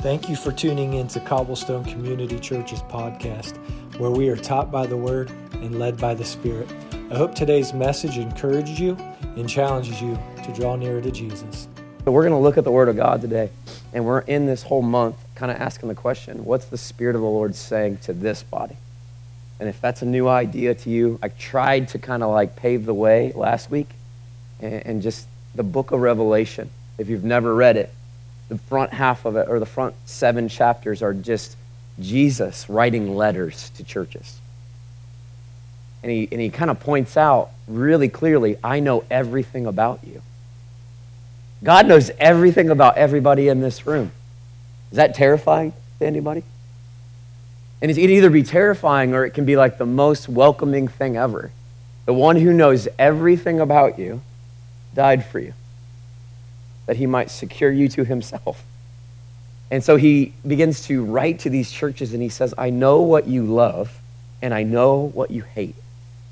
Thank you for tuning in to Cobblestone Community Church's podcast, where we are taught by the Word and led by the Spirit. I hope today's message encourages you and challenges you to draw nearer to Jesus. So we're going to look at the Word of God today, and we're in this whole month kind of asking the question, what's the Spirit of the Lord saying to this body? And if that's a new idea to you, I tried to kind of like pave the way last week, and just the Book of Revelation, if you've never read it, the front half of it, or the front 7 chapters, are just Jesus writing letters to churches. And he kind of points out really clearly, I know everything about you. God knows everything about everybody in this room. Is that terrifying to anybody? And it can either be terrifying or it can be like the most welcoming thing ever. The one who knows everything about you died for you, that he might secure you to himself. And so he begins to write to these churches and he says, I know what you love and I know what you hate.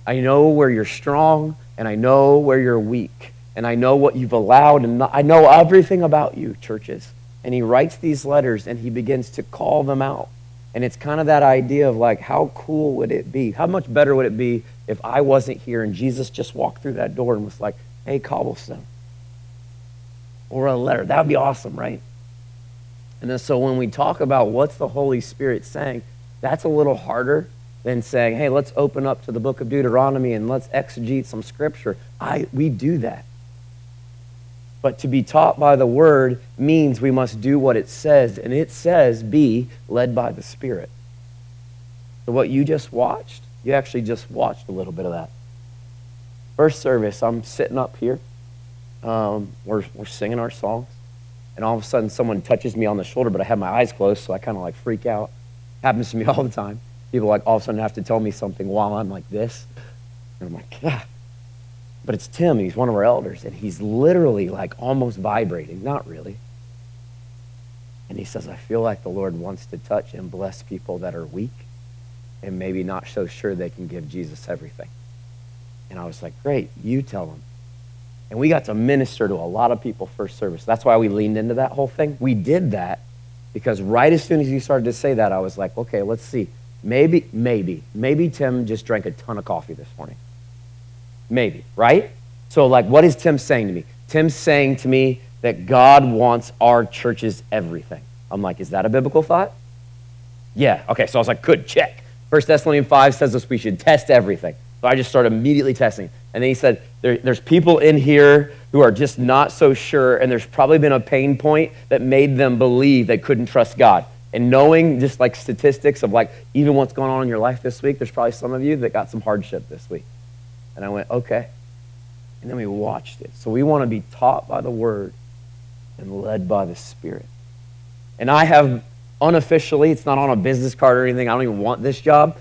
I know where you're strong and I know where you're weak and I know what you've allowed and I know everything about you, churches. And he writes these letters and he begins to call them out. And it's kind of that idea of like, how cool would it be? How much better would it be if I wasn't here and Jesus just walked through that door and was like, hey, Cobblestone, or a letter. That would be awesome, right? And then, so when we talk about what's the Holy Spirit saying, that's a little harder than saying, hey, let's open up to the book of Deuteronomy and let's exegete some scripture. We do that. But to be taught by the Word means we must do what it says, and it says be led by the Spirit. So what you just watched, you actually just watched a little bit of that. First service, I'm sitting up here. We're singing our songs, and all of a sudden someone touches me on the shoulder, but I have my eyes closed, so I kind of like freak out. Happens to me all the time. People like all of a sudden have to tell me something while I'm like this, and I'm like, God. But it's Tim, he's one of our elders, and he's literally like almost vibrating, not really. And he says, I feel like the Lord wants to touch and bless people that are weak and maybe not so sure they can give Jesus everything. And I was like, great, you tell him. And we got to minister to a lot of people first service. That's why we leaned into that whole thing. We did that because right as soon as you started to say that, I was like, okay, let's see. Maybe Tim just drank a ton of coffee this morning. Maybe, right? So like, what is Tim saying to me? Tim's saying to me that God wants our churches everything. I'm like, is that a biblical thought? Yeah. Okay, so I was like, good, check. 1 Thessalonians 5 says us we should test everything. So I just started immediately testing. And then he said, there's people in here who are just not so sure, and there's probably been a pain point that made them believe they couldn't trust God. And knowing just like statistics of like even what's going on in your life this week, there's probably some of you that got some hardship this week. And I went, okay. And then we watched it. So we want to be taught by the Word and led by the Spirit. And I have unofficially, it's not on a business card or anything, I don't even want this job,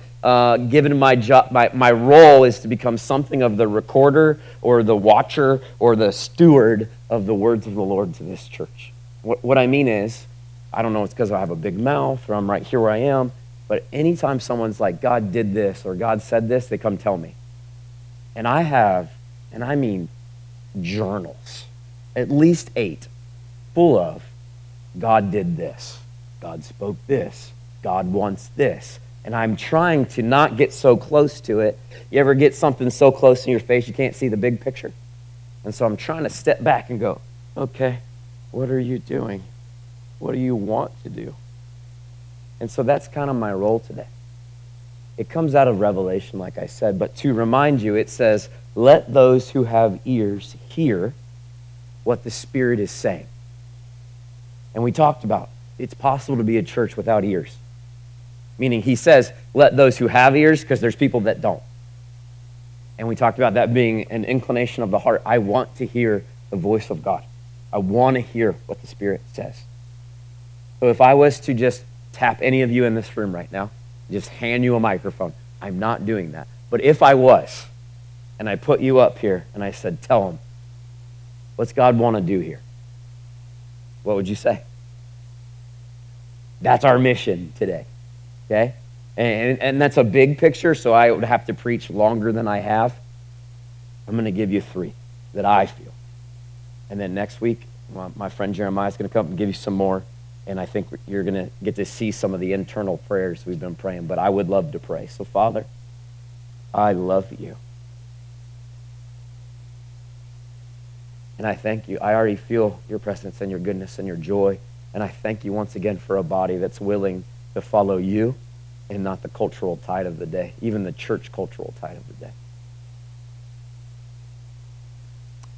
given my job, my role is to become something of the recorder or the watcher or the steward of the words of the Lord to this church. What I mean is, I don't know, it's because I have a big mouth or I'm right here where I am, but anytime someone's like, God did this or God said this, they come tell me. And I have, and I mean journals, at least 8, full of God did this, God spoke this, God wants this. And I'm trying to not get so close to it. You ever get something so close in your face you can't see the big picture? And so I'm trying to step back and go, okay, what are you doing? What do you want to do? And so that's kind of my role today. It comes out of Revelation, like I said, but to remind you, it says, let those who have ears hear what the Spirit is saying. And we talked about it's possible to be a church without ears. Meaning he says, let those who have ears, because there's people that don't. And we talked about that being an inclination of the heart. I want to hear the voice of God. I want to hear what the Spirit says. So if I was to just tap any of you in this room right now, just hand you a microphone, I'm not doing that. But if I was, and I put you up here, and I said, tell him, what's God want to do here? What would you say? That's our mission today. Okay? And that's a big picture, so I would have to preach longer than I have. I'm going to give you 3 that I feel. And then next week, my friend Jeremiah is going to come and give you some more. and I think you're going to get to see some of the internal prayers we've been praying, but I would love to pray. So, Father, I love you. And I thank you. I already feel your presence and your goodness and your joy. And I thank you once again for a body that's willing to follow you and not the cultural tide of the day, even the church cultural tide of the day.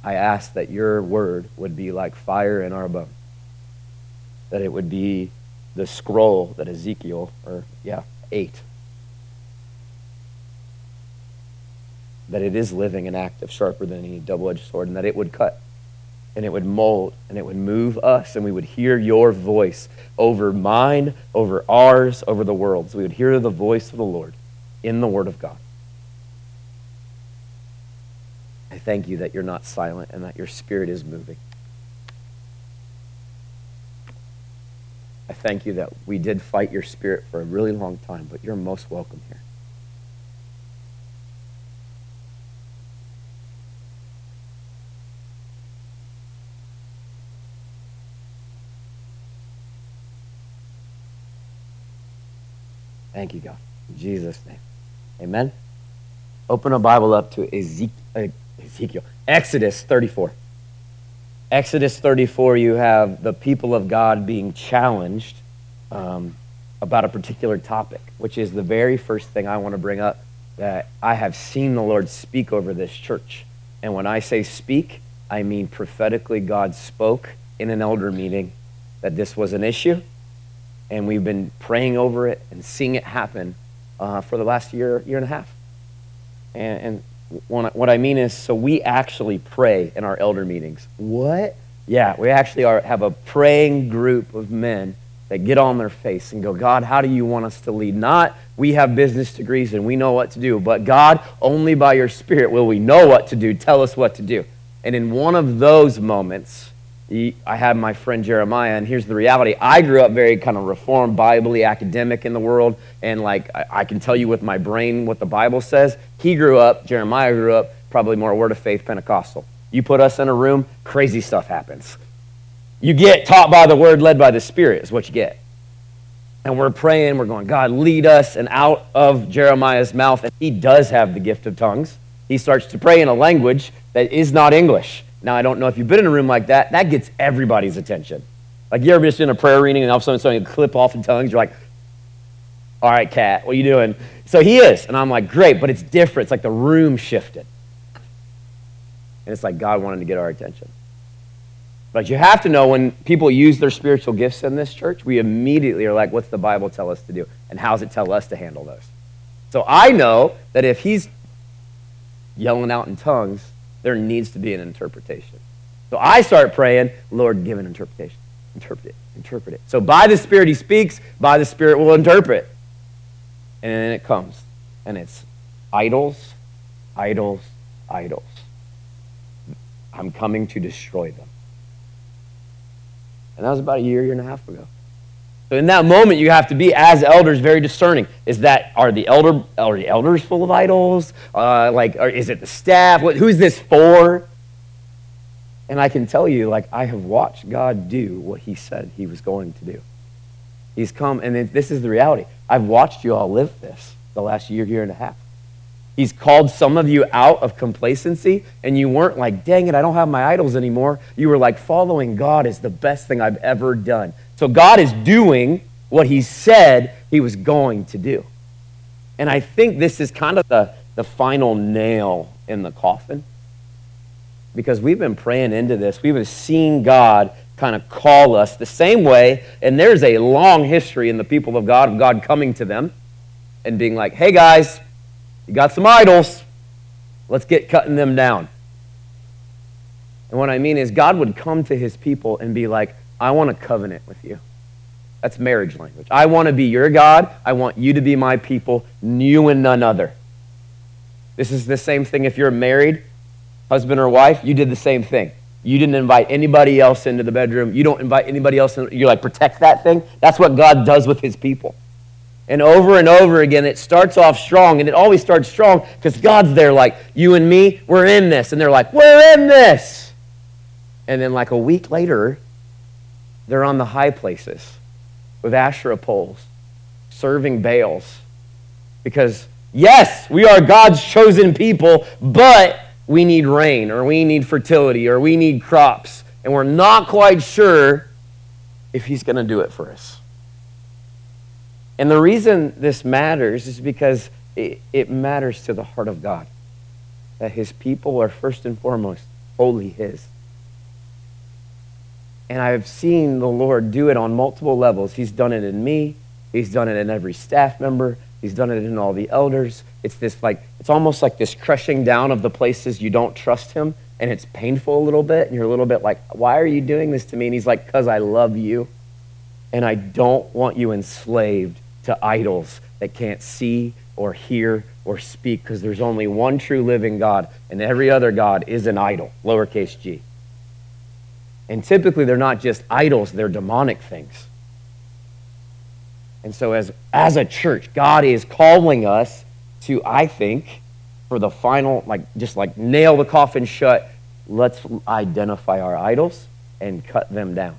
I ask that your word would be like fire in our bones, that it would be the scroll that Ezekiel, ate. That it is living and active, sharper than any double-edged sword, and that it would cut, and it would mold, and it would move us, and we would hear your voice over mine, over ours, over the world's. We would hear the voice of the Lord in the Word of God. I thank you that you're not silent and that your Spirit is moving. I thank you that we did fight your Spirit for a really long time, but you're most welcome here. Thank you, God. In Jesus' name. Amen. Open a Bible up to Ezekiel. Exodus 34. Exodus 34, you have the people of God being challenged about a particular topic, which is the very first thing I want to bring up, that I have seen the Lord speak over this church. And when I say speak, I mean prophetically God spoke in an elder meeting that this was an issue. And we've been praying over it and seeing it happen for the last year and a half. And what I mean is, so we actually pray in our elder meetings. What? Yeah, we actually have a praying group of men that get on their face and go, God, how do you want us to lead? Not we have business degrees and we know what to do, but God, only by your Spirit will we know what to do. Tell us what to do. And in one of those moments, I had my friend Jeremiah, and here's the reality. I grew up very kind of reformed, Bible-y, academic in the world, and like I can tell you with my brain what the Bible says. Jeremiah grew up, probably more Word of Faith, Pentecostal. You put us in a room, crazy stuff happens. You get taught by the Word, led by the Spirit is what you get. And we're praying, we're going, God, lead us, and out of Jeremiah's mouth, and he does have the gift of tongues. He starts to pray in a language that is not English. Now, I don't know if you've been in a room like that. That gets everybody's attention. Like, you ever just in a prayer reading and all of a sudden something clip off in tongues? You're like, all right, Kat, what are you doing? So he is. And I'm like, great, but it's different. It's like the room shifted. And it's like God wanted to get our attention. But you have to know when people use their spiritual gifts in this church, we immediately are like, what's the Bible tell us to do? And how does it tell us to handle those? So I know that if he's yelling out in tongues, there needs to be an interpretation. So I start praying, Lord, give an interpretation. Interpret it. So by the Spirit he speaks, by the Spirit we'll interpret. And then it comes. And it's idols. I'm coming to destroy them. And that was about a year and a half ago. So in that moment, you have to be, as elders, very discerning. Are the elders full of idols? Or is it the staff? Who is this for? And I can tell you, I have watched God do what he said he was going to do. He's come, and this is the reality. I've watched you all live this the last year and a half. He's called some of you out of complacency, and you weren't like, dang it, I don't have my idols anymore. You were like, following God is the best thing I've ever done. So God is doing what he said he was going to do. And I think this is kind of the final nail in the coffin, because we've been praying into this. We've been seeing God kind of call us the same way, and there's a long history in the people of God coming to them and being like, hey guys, you got some idols, let's get cutting them down. And what I mean is God would come to his people and be like, I want a covenant with you. That's marriage language. I want to be your God. I want you to be my people, you and none other. This is the same thing if you're married, husband or wife, you did the same thing. You didn't invite anybody else into the bedroom. You don't invite anybody else in. You're like, protect that thing. That's what God does with his people. And over again, it starts off strong, and it always starts strong because God's there like, you and me, we're in this. And they're like, we're in this. And then like a week later, They're on the high places with Asherah poles, serving Baals. Because, yes, we are God's chosen people, but we need rain, or we need fertility, or we need crops. And we're not quite sure if he's going to do it for us. And the reason this matters is because it matters to the heart of God, that his people are first and foremost wholly his. And I've seen the Lord do it on multiple levels. He's done it in me. He's done it in every staff member. He's done it in all the elders. It's almost like this crushing down of the places you don't trust him, and it's painful a little bit, and you're a little bit like, why are you doing this to me? And he's like, because I love you, and I don't want you enslaved to idols that can't see or hear or speak, because there's only one true living God, and every other god is an idol, lowercase g. And typically they're not just idols, they're demonic things. And so as a church, God is calling us to, I think, for the final, nail the coffin shut, let's identify our idols and cut them down.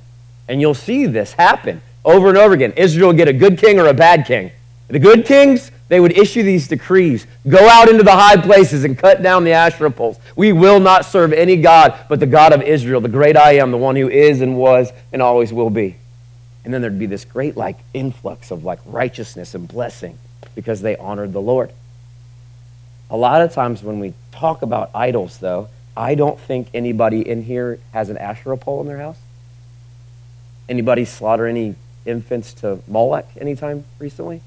And you'll see this happen over and over again. Israel will get a good king or a bad king. The good kings, they would issue these decrees. Go out into the high places and cut down the Asherah poles. We will not serve any God but the God of Israel, the great I am, the one who is and was and always will be. And then there'd be this great influx of righteousness and blessing because they honored the Lord. A lot of times when we talk about idols, though, I don't think anybody in here has an Asherah pole in their house. Anybody slaughter any infants to Molech anytime recently?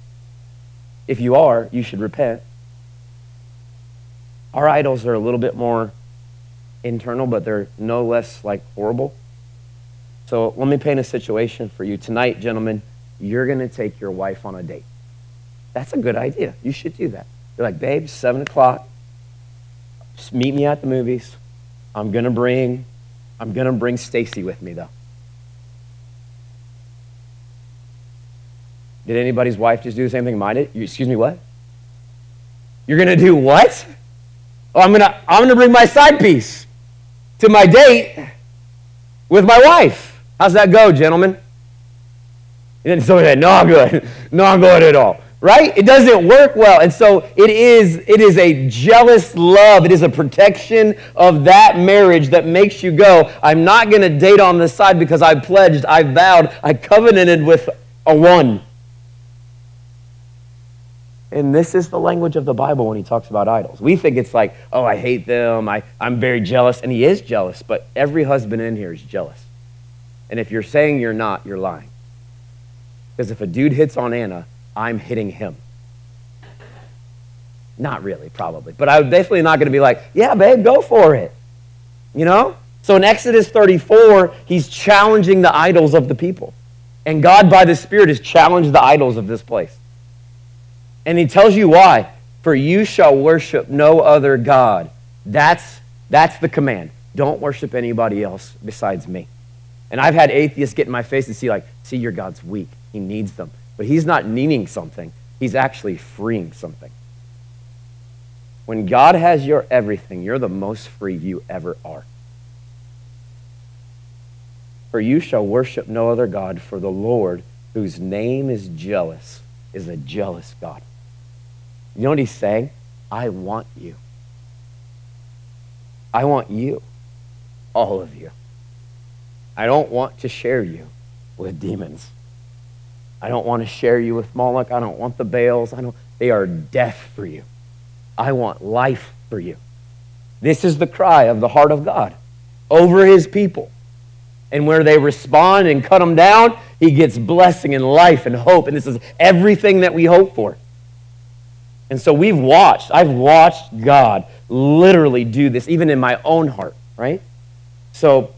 If you are, you should repent. Our idols are a little bit more internal, but they're no less horrible. So let me paint a situation for you. Tonight, gentlemen, you're going to take your wife on a date. That's a good idea. You should do that. You're like, babe, 7 o'clock. Just meet me at the movies. I'm going to bring Stacy with me, though. Did anybody's wife just do the same thing mine did? Excuse me, what? You're going to do what? Oh, I'm going to bring my side piece to my date with my wife. How's that go, gentlemen? And then somebody said, no, I'm good. No, I'm good at all. Right? It doesn't work well. And so it is a jealous love. It is a protection of that marriage that makes you go, I'm not going to date on this side because I pledged, I vowed, I covenanted with a one. And this is the language of the Bible when he talks about idols. We think it's like, oh, I hate them, I'm very jealous. And he is jealous, but every husband in here is jealous. And if you're saying you're not, you're lying. Because if a dude hits on Anna, I'm hitting him. Not really, probably. But I'm definitely not going to be like, yeah, babe, go for it. You know? So in Exodus 34, he's challenging the idols of the people. And God, by the Spirit, has challenged the idols of this place. And he tells you why. For you shall worship no other God. That's the command. Don't worship anybody else besides me. And I've had atheists get in my face and see, your God's weak. He needs them. But he's not needing something. He's actually freeing something. When God has your everything, you're the most free you ever are. For you shall worship no other God, for the Lord, whose name is jealous, is a jealous God. You know what he's saying? I want you. I want you. All of you. I don't want to share you with demons. I don't want to share you with Moloch. I don't want the Baals. They are death for you. I want life for you. This is the cry of the heart of God over his people. And where they respond and cut them down, he gets blessing and life and hope. And this is everything that we hope for. And so I've watched God literally do this, even in my own heart, right? So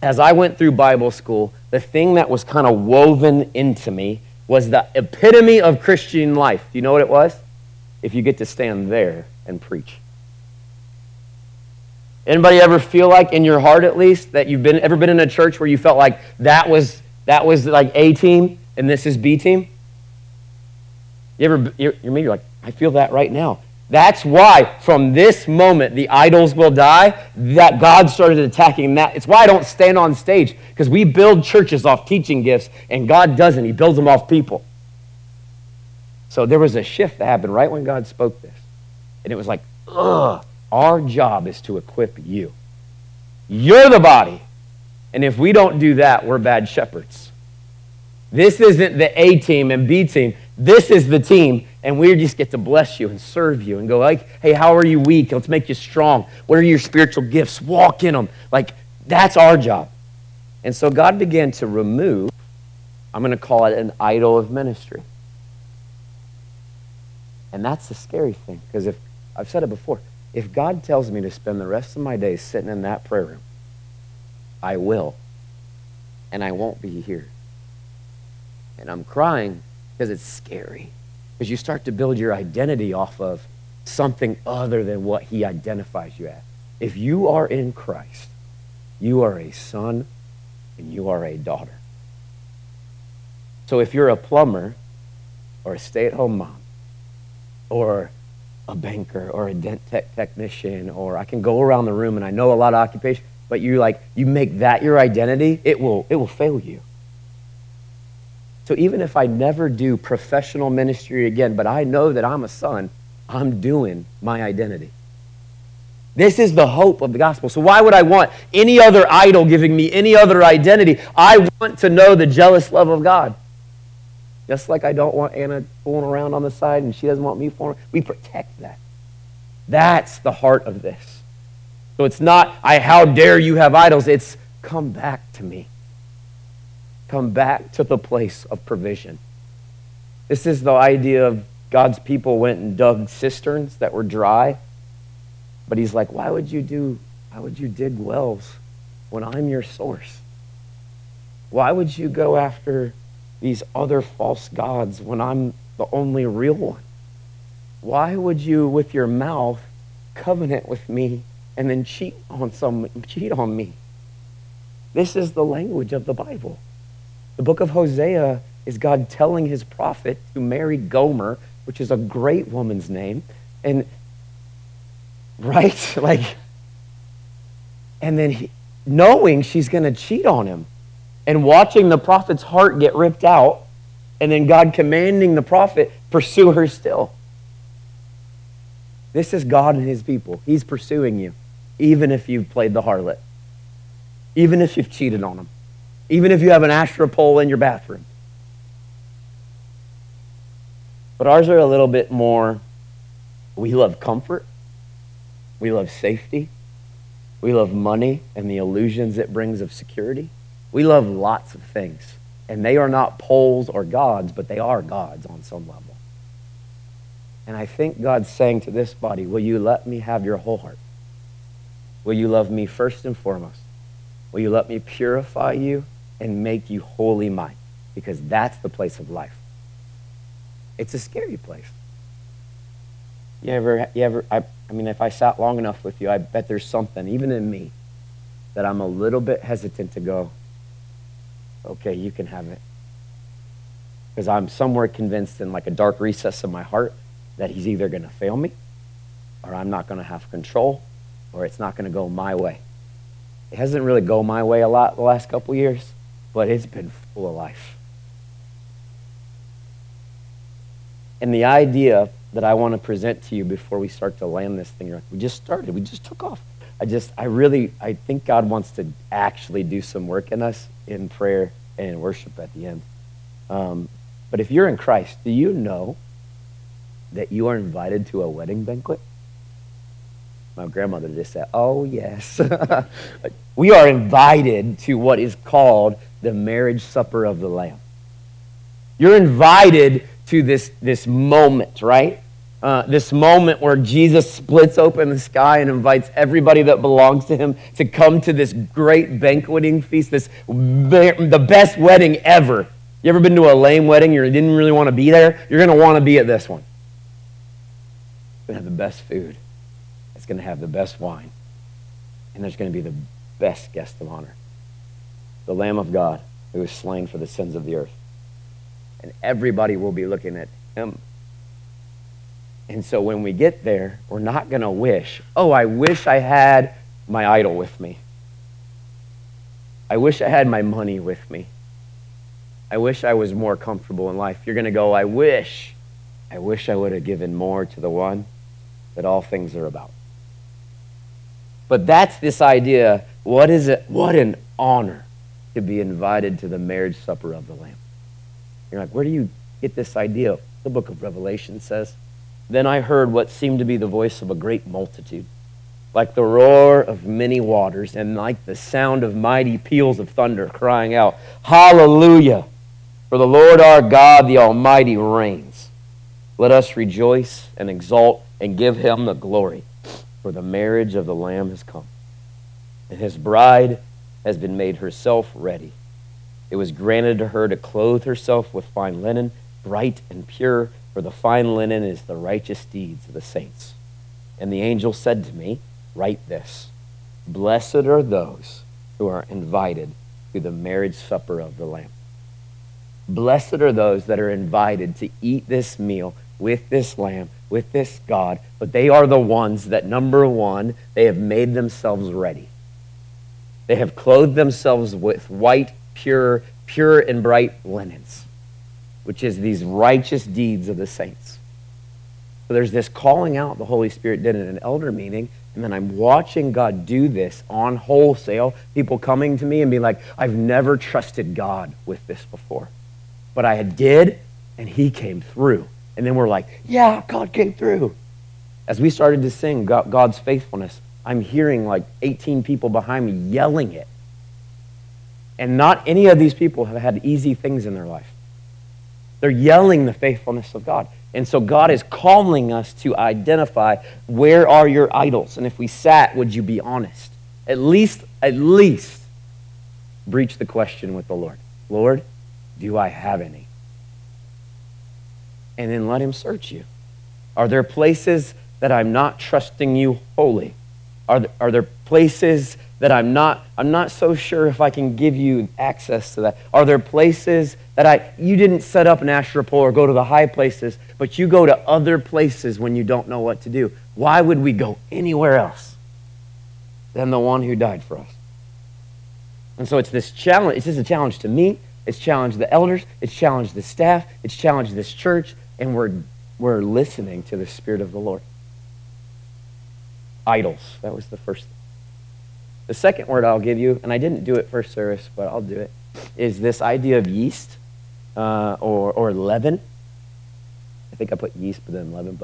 as I went through Bible school, the thing that was kind of woven into me was the epitome of Christian life. Do you know what it was? If you get to stand there and preach. Anybody ever feel like, in your heart at least, that you've ever been in a church where you felt like that was like A team and this is B team? You're like, I feel that right now. That's why from this moment the idols will die, that God started attacking that. It's why I don't stand on stage, because we build churches off teaching gifts, and God doesn't. He builds them off people. So there was a shift that happened right when God spoke this. And it was like, ugh, our job is to equip you. You're the body. And if we don't do that, we're bad shepherds. This isn't the A team and B team. This is the team, and we just get to bless you and serve you and go like, hey, how are you weak? Let's make you strong. What are your spiritual gifts? Walk in them. Like, that's our job. And so God began to remove, I'm going to call it an idol of ministry. And that's the scary thing, because if, I've said it before, if God tells me to spend the rest of my day sitting in that prayer room, I will, and I won't be here. And I'm crying because it's scary, because you start to build your identity off of something other than what he identifies you as. If you are in Christ, you are a son and you are a daughter. So if you're a plumber or a stay-at-home mom or a banker or a dent tech technician, or I can go around the room and I know a lot of occupations, but you like, you make that your identity, it will fail you. So even if I never do professional ministry again, but I know that I'm a son, I'm doing my identity. This is the hope of the gospel. So why would I want any other idol giving me any other identity? I want to know the jealous love of God. Just like I don't want Anna fooling around on the side and she doesn't want me fooling around. We protect that. That's the heart of this. So it's not, how dare you have idols. It's, come back to me. Come back to the place of provision. This is the idea of God's people went and dug cisterns that were dry. But he's like, why would you dig wells when I'm your source? Why would you go after these other false gods when I'm the only real one? Why would you, with your mouth, covenant with me and then cheat on me? This is the language of the Bible. The book of Hosea is God telling his prophet to marry Gomer, which is a great woman's name, and right, like, and then he, knowing she's going to cheat on him, and watching the prophet's heart get ripped out, and then God commanding the prophet, pursue her still. This is God and his people. He's pursuing you, even if you've played the harlot, even if you've cheated on him, even if you have an Asherah pole in your bathroom. But ours are a little bit more, we love comfort, we love safety, we love money and the illusions it brings of security. We love lots of things, and they are not poles or gods, but they are gods on some level. And I think God's saying to this body, will you let me have your whole heart? Will you love me first and foremost? Will you let me purify you and make you wholly mine? Because that's the place of life. It's a scary place. I mean, if I sat long enough with you, I bet there's something, even in me, that I'm a little bit hesitant to go, okay, you can have it. Because I'm somewhere convinced in like a dark recess of my heart that he's either going to fail me, or I'm not going to have control, or it's not going to go my way. It hasn't really gone my way a lot the last couple years, but it's been full of life. And the idea that I want to present to you before we start to land this thing, we just started, we just took off. I think God wants to actually do some work in us in prayer and in worship at the end. But if you're in Christ, do you know that you are invited to a wedding banquet? My grandmother just said, oh, yes. We are invited to what is called the marriage supper of the Lamb. You're invited to this moment, right? This moment where Jesus splits open the sky and invites everybody that belongs to him to come to this great banqueting feast, the best wedding ever. You ever been to a lame wedding? You didn't really want to be there? You're going to want to be at this one. It's going to have the best food. It's going to have the best wine. And there's going to be the best guest of honor, the Lamb of God who was slain for the sins of the earth. And everybody will be looking at him. And so when we get there, we're not going to wish, oh, I wish I had my idol with me. I wish I had my money with me. I wish I was more comfortable in life. You're going to go, I wish I would have given more to the one that all things are about. But that's this idea, what is it? What an honor to be invited to the marriage supper of the Lamb. You're like, where do you get this idea? The book of Revelation says, then I heard what seemed to be the voice of a great multitude, like the roar of many waters and like the sound of mighty peals of thunder, crying out, Hallelujah! For the Lord our God, the Almighty, reigns. Let us rejoice and exalt and give him the glory, for the marriage of the Lamb has come, and his bride has been made herself ready. It was granted to her to clothe herself with fine linen, bright and pure, for the fine linen is the righteous deeds of the saints. And the angel said to me, write this, blessed are those who are invited to the marriage supper of the Lamb. Blessed are those that are invited to eat this meal with this Lamb, with this God, but they are the ones that, number one, they have made themselves ready. They have clothed themselves with white, pure and bright linens, which is these righteous deeds of the saints. So there's this calling out the Holy Spirit did in an elder meeting, and then I'm watching God do this on wholesale, people coming to me and be like, I've never trusted God with this before, but I did, and he came through. And then we're like, yeah, God came through. As we started to sing God's faithfulness, I'm hearing like 18 people behind me yelling it. And not any of these people have had easy things in their life. They're yelling the faithfulness of God. And so God is calling us to identify, where are your idols? And if we sat, would you be honest? At least, breach the question with the Lord. Lord, do I have any? And then let him search you. Are there places that I'm not trusting you wholly? Are there places that I'm not so sure if I can give you access to that? Are there places that you didn't set up an Asherah pole or go to the high places, but you go to other places when you don't know what to do? Why would we go anywhere else than the one who died for us? And so it's this challenge. It's just a challenge to me. It's challenged the elders. It's challenged the staff. It's challenged this church. And we're listening to the Spirit of the Lord. Idols. That was the first thing. The second word I'll give you, and I didn't do it first service, but I'll do it, is this idea of yeast or leaven. I think I put yeast, but then leaven.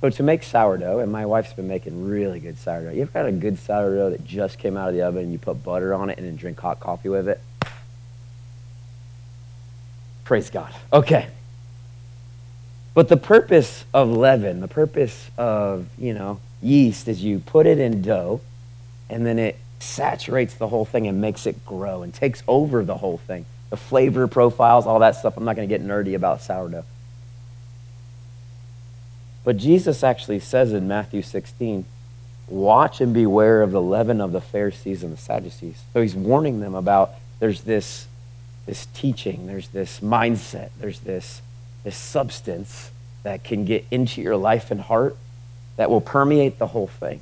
So to make sourdough, and my wife's been making really good sourdough. You ever had a good sourdough that just came out of the oven and you put butter on it and then drink hot coffee with it? Praise God. Okay. But the purpose of leaven, the purpose of, yeast is you put it in dough and then it saturates the whole thing and makes it grow and takes over the whole thing. The flavor profiles, all that stuff. I'm not going to get nerdy about sourdough. But Jesus actually says in Matthew 16, watch and beware of the leaven of the Pharisees and the Sadducees. So he's warning them about there's this teaching, there's this mindset, there's this substance that can get into your life and heart that will permeate the whole thing.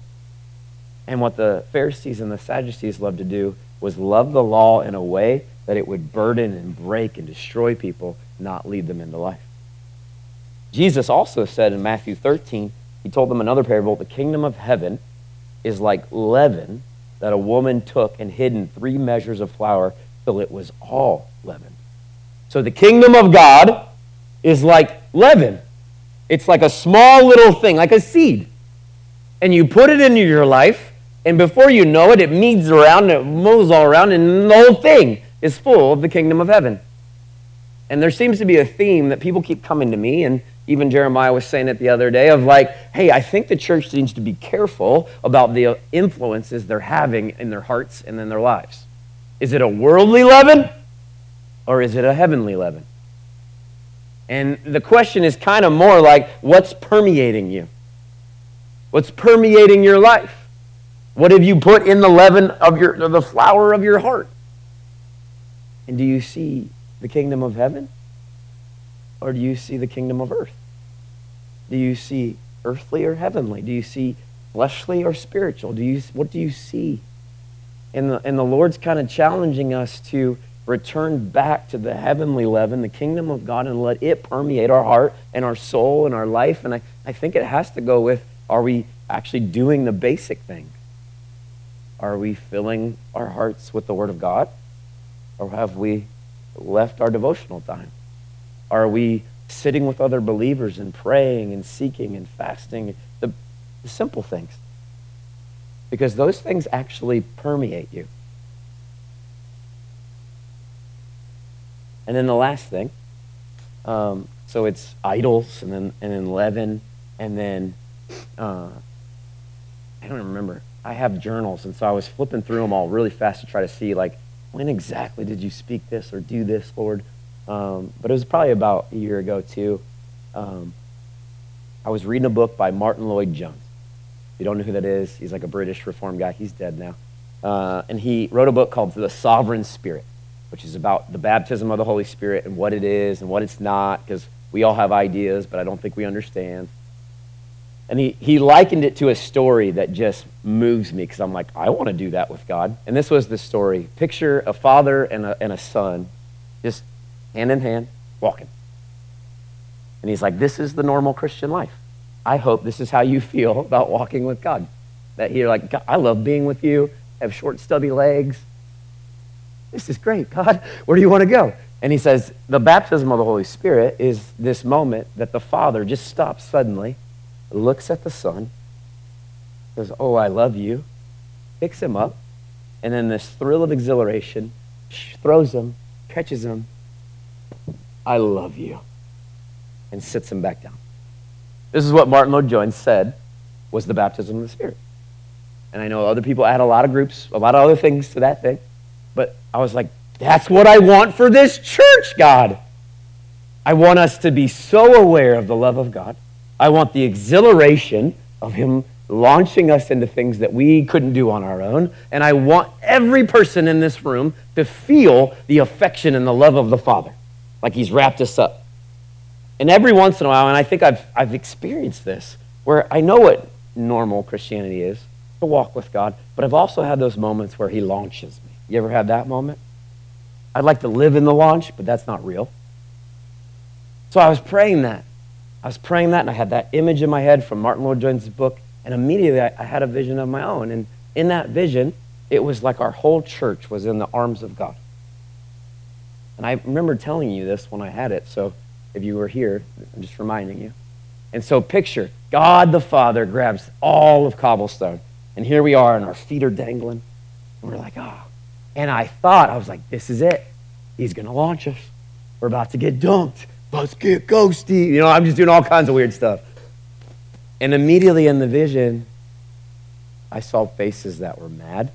And what the Pharisees and the Sadducees loved to do was love the law in a way that it would burden and break and destroy people, not lead them into life. Jesus also said in Matthew 13, he told them another parable, the kingdom of heaven is like leaven that a woman took and hid in 3 measures of flour till it was all leaven. So the kingdom of God is like leaven. It's like a small little thing, like a seed. And you put it into your life, and before you know it, it meads around, it moves all around, and the whole thing is full of the kingdom of heaven. And there seems to be a theme that people keep coming to me, and even Jeremiah was saying it the other day, of like, hey, I think the church needs to be careful about the influences they're having in their hearts and in their lives. Is it a worldly leaven, or is it a heavenly leaven? And the question is kind of more like, what's permeating you? What's permeating your life? What have you put in the leaven of the flour of your heart? And do you see the kingdom of heaven? Or do you see the kingdom of earth? Do you see earthly or heavenly? Do you see fleshly or spiritual? What do you see? And the Lord's kind of challenging us to return back to the heavenly leaven, the kingdom of God, and let it permeate our heart and our soul and our life. And I think it has to go with, are we actually doing the basic thing? Are we filling our hearts with the Word of God? Or have we left our devotional time? Are we sitting with other believers and praying and seeking and fasting? The simple things. Because those things actually permeate you. And then the last thing, so it's idols and then leaven, and then, I don't remember. I have journals, and so I was flipping through them all really fast to try to see, like, when exactly did you speak this or do this, Lord? But it was probably about a year ago, too. I was reading a book by Martin Lloyd Jones. If you don't know who that is, he's like a British reform guy. He's dead now. And he wrote a book called The Sovereign Spirit, which is about the baptism of the Holy Spirit and what it is and what it's not, because we all have ideas, but I don't think we understand. And he likened it to a story that just moves me, because I'm like, I want to do that with God. And this was the story. Picture a father and a son, just hand in hand, walking. And he's like, this is the normal Christian life. I hope this is how you feel about walking with God. That you're like, God, I love being with you. I have short, stubby legs. This is great, God. Where do you want to go? And he says, the baptism of the Holy Spirit is this moment that the Father just stops suddenly, looks at the son, says, oh, I love you, picks him up, and then this thrill of exhilaration, throws him, catches him, I love you, and sits him back down. This is what Martin Lloyd Jones said was the baptism of the Spirit. And I know other people add a lot of groups, a lot of other things to that thing, but I was like, that's what I want for this church, God. I want us to be so aware of the love of God. I want the exhilaration of him launching us into things that we couldn't do on our own. And I want every person in this room to feel the affection and the love of the Father, like he's wrapped us up. And every once in a while, and I think I've experienced this, where I know what normal Christianity is, to walk with God, but I've also had those moments where he launches me. You ever had that moment? I'd like to live in the launch, but that's not real. So I was praying that. And I had that image in my head from Martin Lloyd Jones' book, and immediately I had a vision of my own. And in that vision, it was like our whole church was in the arms of God. And I remember telling you this when I had it, so if you were here, I'm just reminding you. And so picture, God the Father grabs all of Cobblestone, and here we are, and our feet are dangling, and we're like, ah. Oh. And I was like, this is it. He's going to launch us. We're about to get dunked. Let's get ghosty. You know, I'm just doing all kinds of weird stuff. And immediately in the vision, I saw faces that were mad,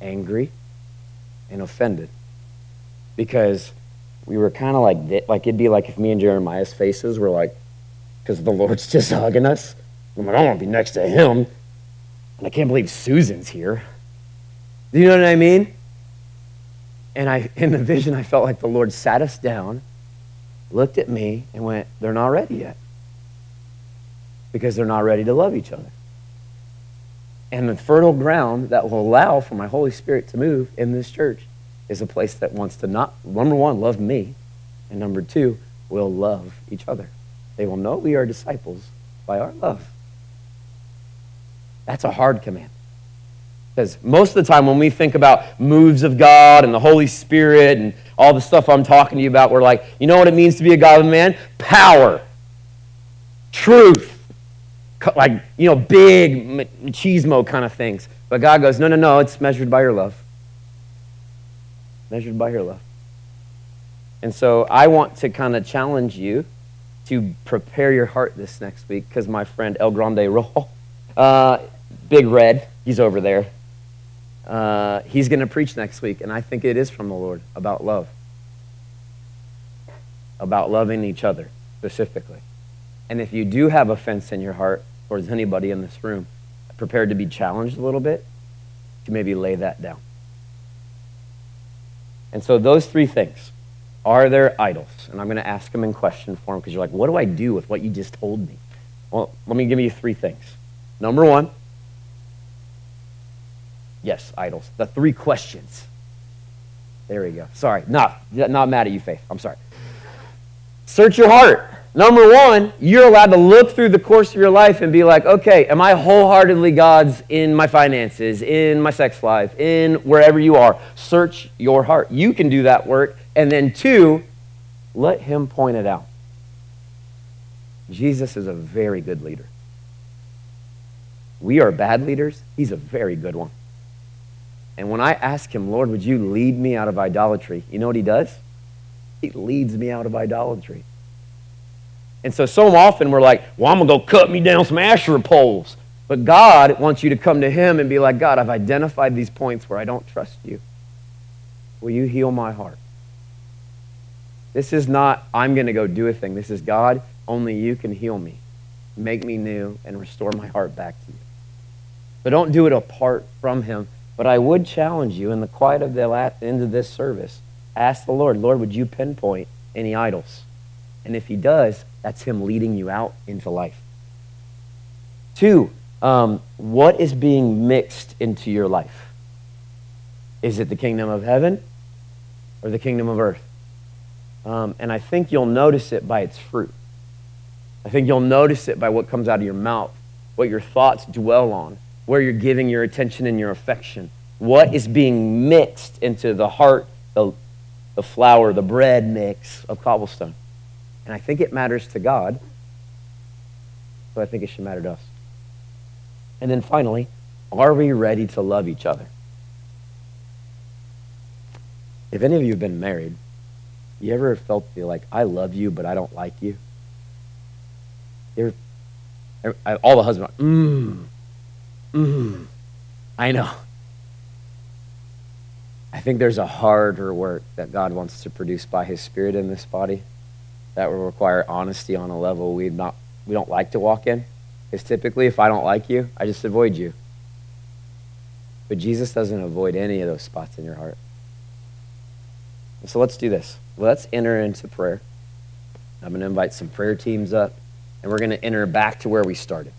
angry, and offended. Because we were kind of like it'd be like if me and Jeremiah's faces were like, because the Lord's just hugging us. I'm like, I want to be next to him. And I can't believe Susan's here. Do you know what I mean? And in the vision, I felt like the Lord sat us down, looked at me, and went, they're not ready yet. Because they're not ready to love each other. And the fertile ground that will allow for my Holy Spirit to move in this church is a place that wants to not, number one, love me, and number two, will love each other. They will know we are disciples by our love. That's a hard command. Because most of the time when we think about moves of God and the Holy Spirit and all the stuff I'm talking to you about, we're like, you know what it means to be a godly man? Power. Truth. Like, you know, big machismo kind of things. But God goes, no, it's measured by your love. Measured by your love. And so I want to kind of challenge you to prepare your heart this next week, because my friend El Grande Rojo, Big Red, he's over there. He's going to preach next week, and I think it is from the Lord about love, about loving each other specifically. And if you do have offense in your heart towards anybody in this room, prepared to be challenged a little bit, to maybe lay that down. And so those three things, Are there idols? And I'm going to ask them in question form because you're like, what do I do with what you just told me? Well, let me give you three things. Number one, yes, idols. The three questions. There we go. Sorry, not mad at you, Faith. I'm sorry. Search your heart. Number one, you're allowed to look through the course of your life and be like, okay, am I wholeheartedly God's in my finances, in my sex life, in wherever you are? Search your heart. You can do that work. And then two, let him point it out. Jesus is a very good leader. We are bad leaders. He's a very good one. And when I ask him, Lord, would you lead me out of idolatry? You know what he does? He leads me out of idolatry. And so often we're like, well, I'm going to go cut me down some Asherah poles. But God wants you to come to him and be like, God, I've identified these points where I don't trust you. Will you heal my heart? This is not, I'm going to go do a thing. This is, God, only you can heal me. Make me new and restore my heart back to you. But don't do it apart from him. But I would challenge you in the quiet of the end of this service, ask the Lord, Lord, would you pinpoint any idols? And if he does, that's him leading you out into life. Two, what is being mixed into your life? Is it the kingdom of heaven or the kingdom of earth? And I think you'll notice it by its fruit. I think you'll notice it by what comes out of your mouth, what your thoughts dwell on, where you're giving your attention and your affection. What is being mixed into the heart, the flour, the bread mix of Cobblestone? And I think it matters to God, but I think it should matter to us. And then finally, are we ready to love each other? If any of you have been married, you ever felt like, I love you, but I don't like you? You ever, all the husbands are, I know. I think there's a harder work that God wants to produce by his Spirit in this body. That will require honesty on a level we don't like to walk in. Because typically, if I don't like you, I just avoid you. But Jesus doesn't avoid any of those spots in your heart. And so let's do this. Let's enter into prayer. I'm going to invite some prayer teams up, and we're going to enter back to where we started.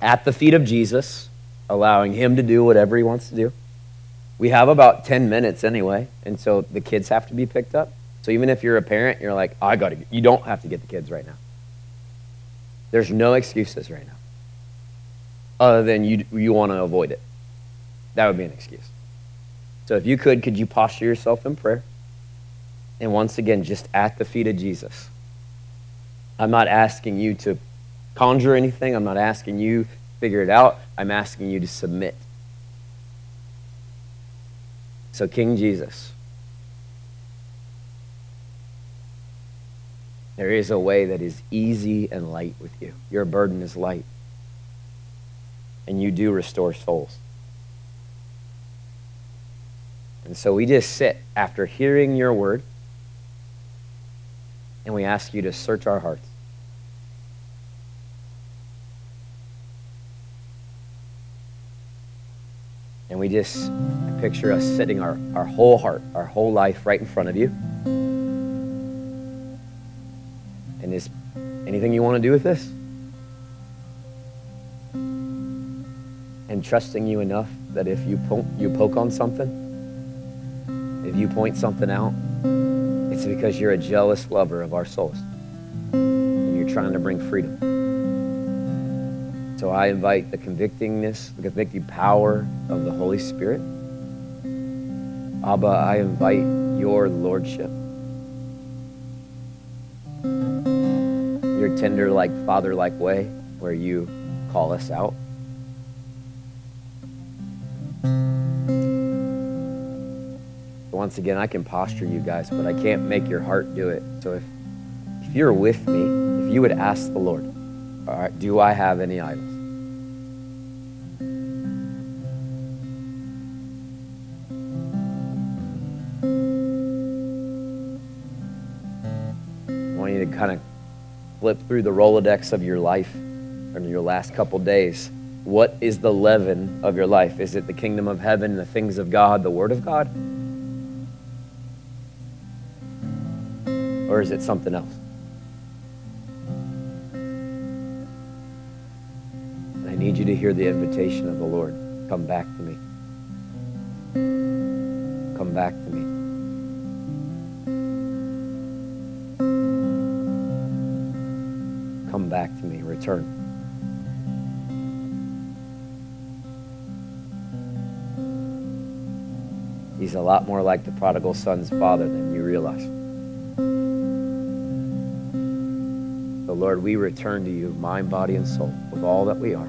At the feet of Jesus, allowing him to do whatever he wants to do. We have about 10 minutes anyway, and so the kids have to be picked up. So even if you're a parent, you're like, you don't have to get the kids right now. There's no excuses right now. Other than you want to avoid it. That would be an excuse. So if you could you posture yourself in prayer? And once again, just at the feet of Jesus. I'm not asking you to conjure anything. I'm not asking you to figure it out. I'm asking you to submit. So King Jesus, there is a way that is easy and light with you. Your burden is light. And you do restore souls. And so we just sit after hearing your word, and we ask you to search our hearts. And we just picture us sitting our whole heart, our whole life right in front of you. And is anything you want to do with this? And trusting you enough that if you poke on something, if you point something out, it's because you're a jealous lover of our souls. And you're trying to bring freedom. So I invite the convicting power of the Holy Spirit. Abba, I invite your lordship. Your tender-like, father-like way where you call us out. Once again, I can posture you guys, but I can't make your heart do it. So if you're with me, if you would ask the Lord, all right, do I have any idols? I want you to kind of flip through the Rolodex of your life in your last couple days. What is the leaven of your life? Is it the kingdom of heaven, the things of God, the word of God? or is it something else? And I need you to hear the invitation of the Lord. Come back to me. Come back to me. Come back to me. Return. He's a lot more like the prodigal son's father than you realize. So, Lord, we return to you, mind, body, and soul, with all that we are.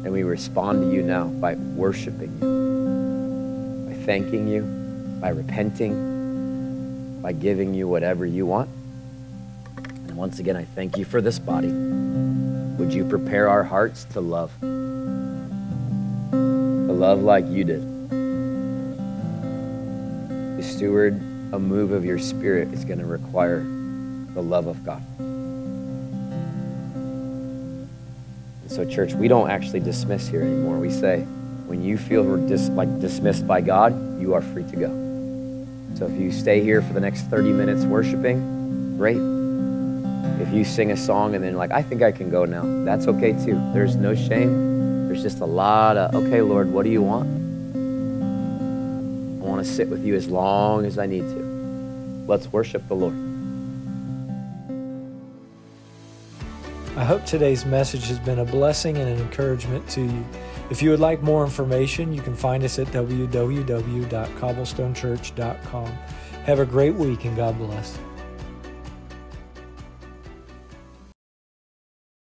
And we respond to you now by worshiping you, by thanking you, by repenting, by giving you whatever you want. And once again, I thank you for this body. Would you prepare our hearts to love? Love like you did. To steward a move of your spirit is going to require the love of God. And so, church, we don't actually dismiss here anymore. We say, when you feel dismissed by God, you are free to go. So if you stay here for the next 30 minutes worshiping, great. If you sing a song and then I think I can go now, that's okay too. There's no shame. There's just a lot of, okay, Lord, what do you want? I want to sit with you as long as I need to. Let's worship the Lord. I hope today's message has been a blessing and an encouragement to you. If you would like more information, you can find us at www.cobblestonechurch.com. Have a great week and God bless.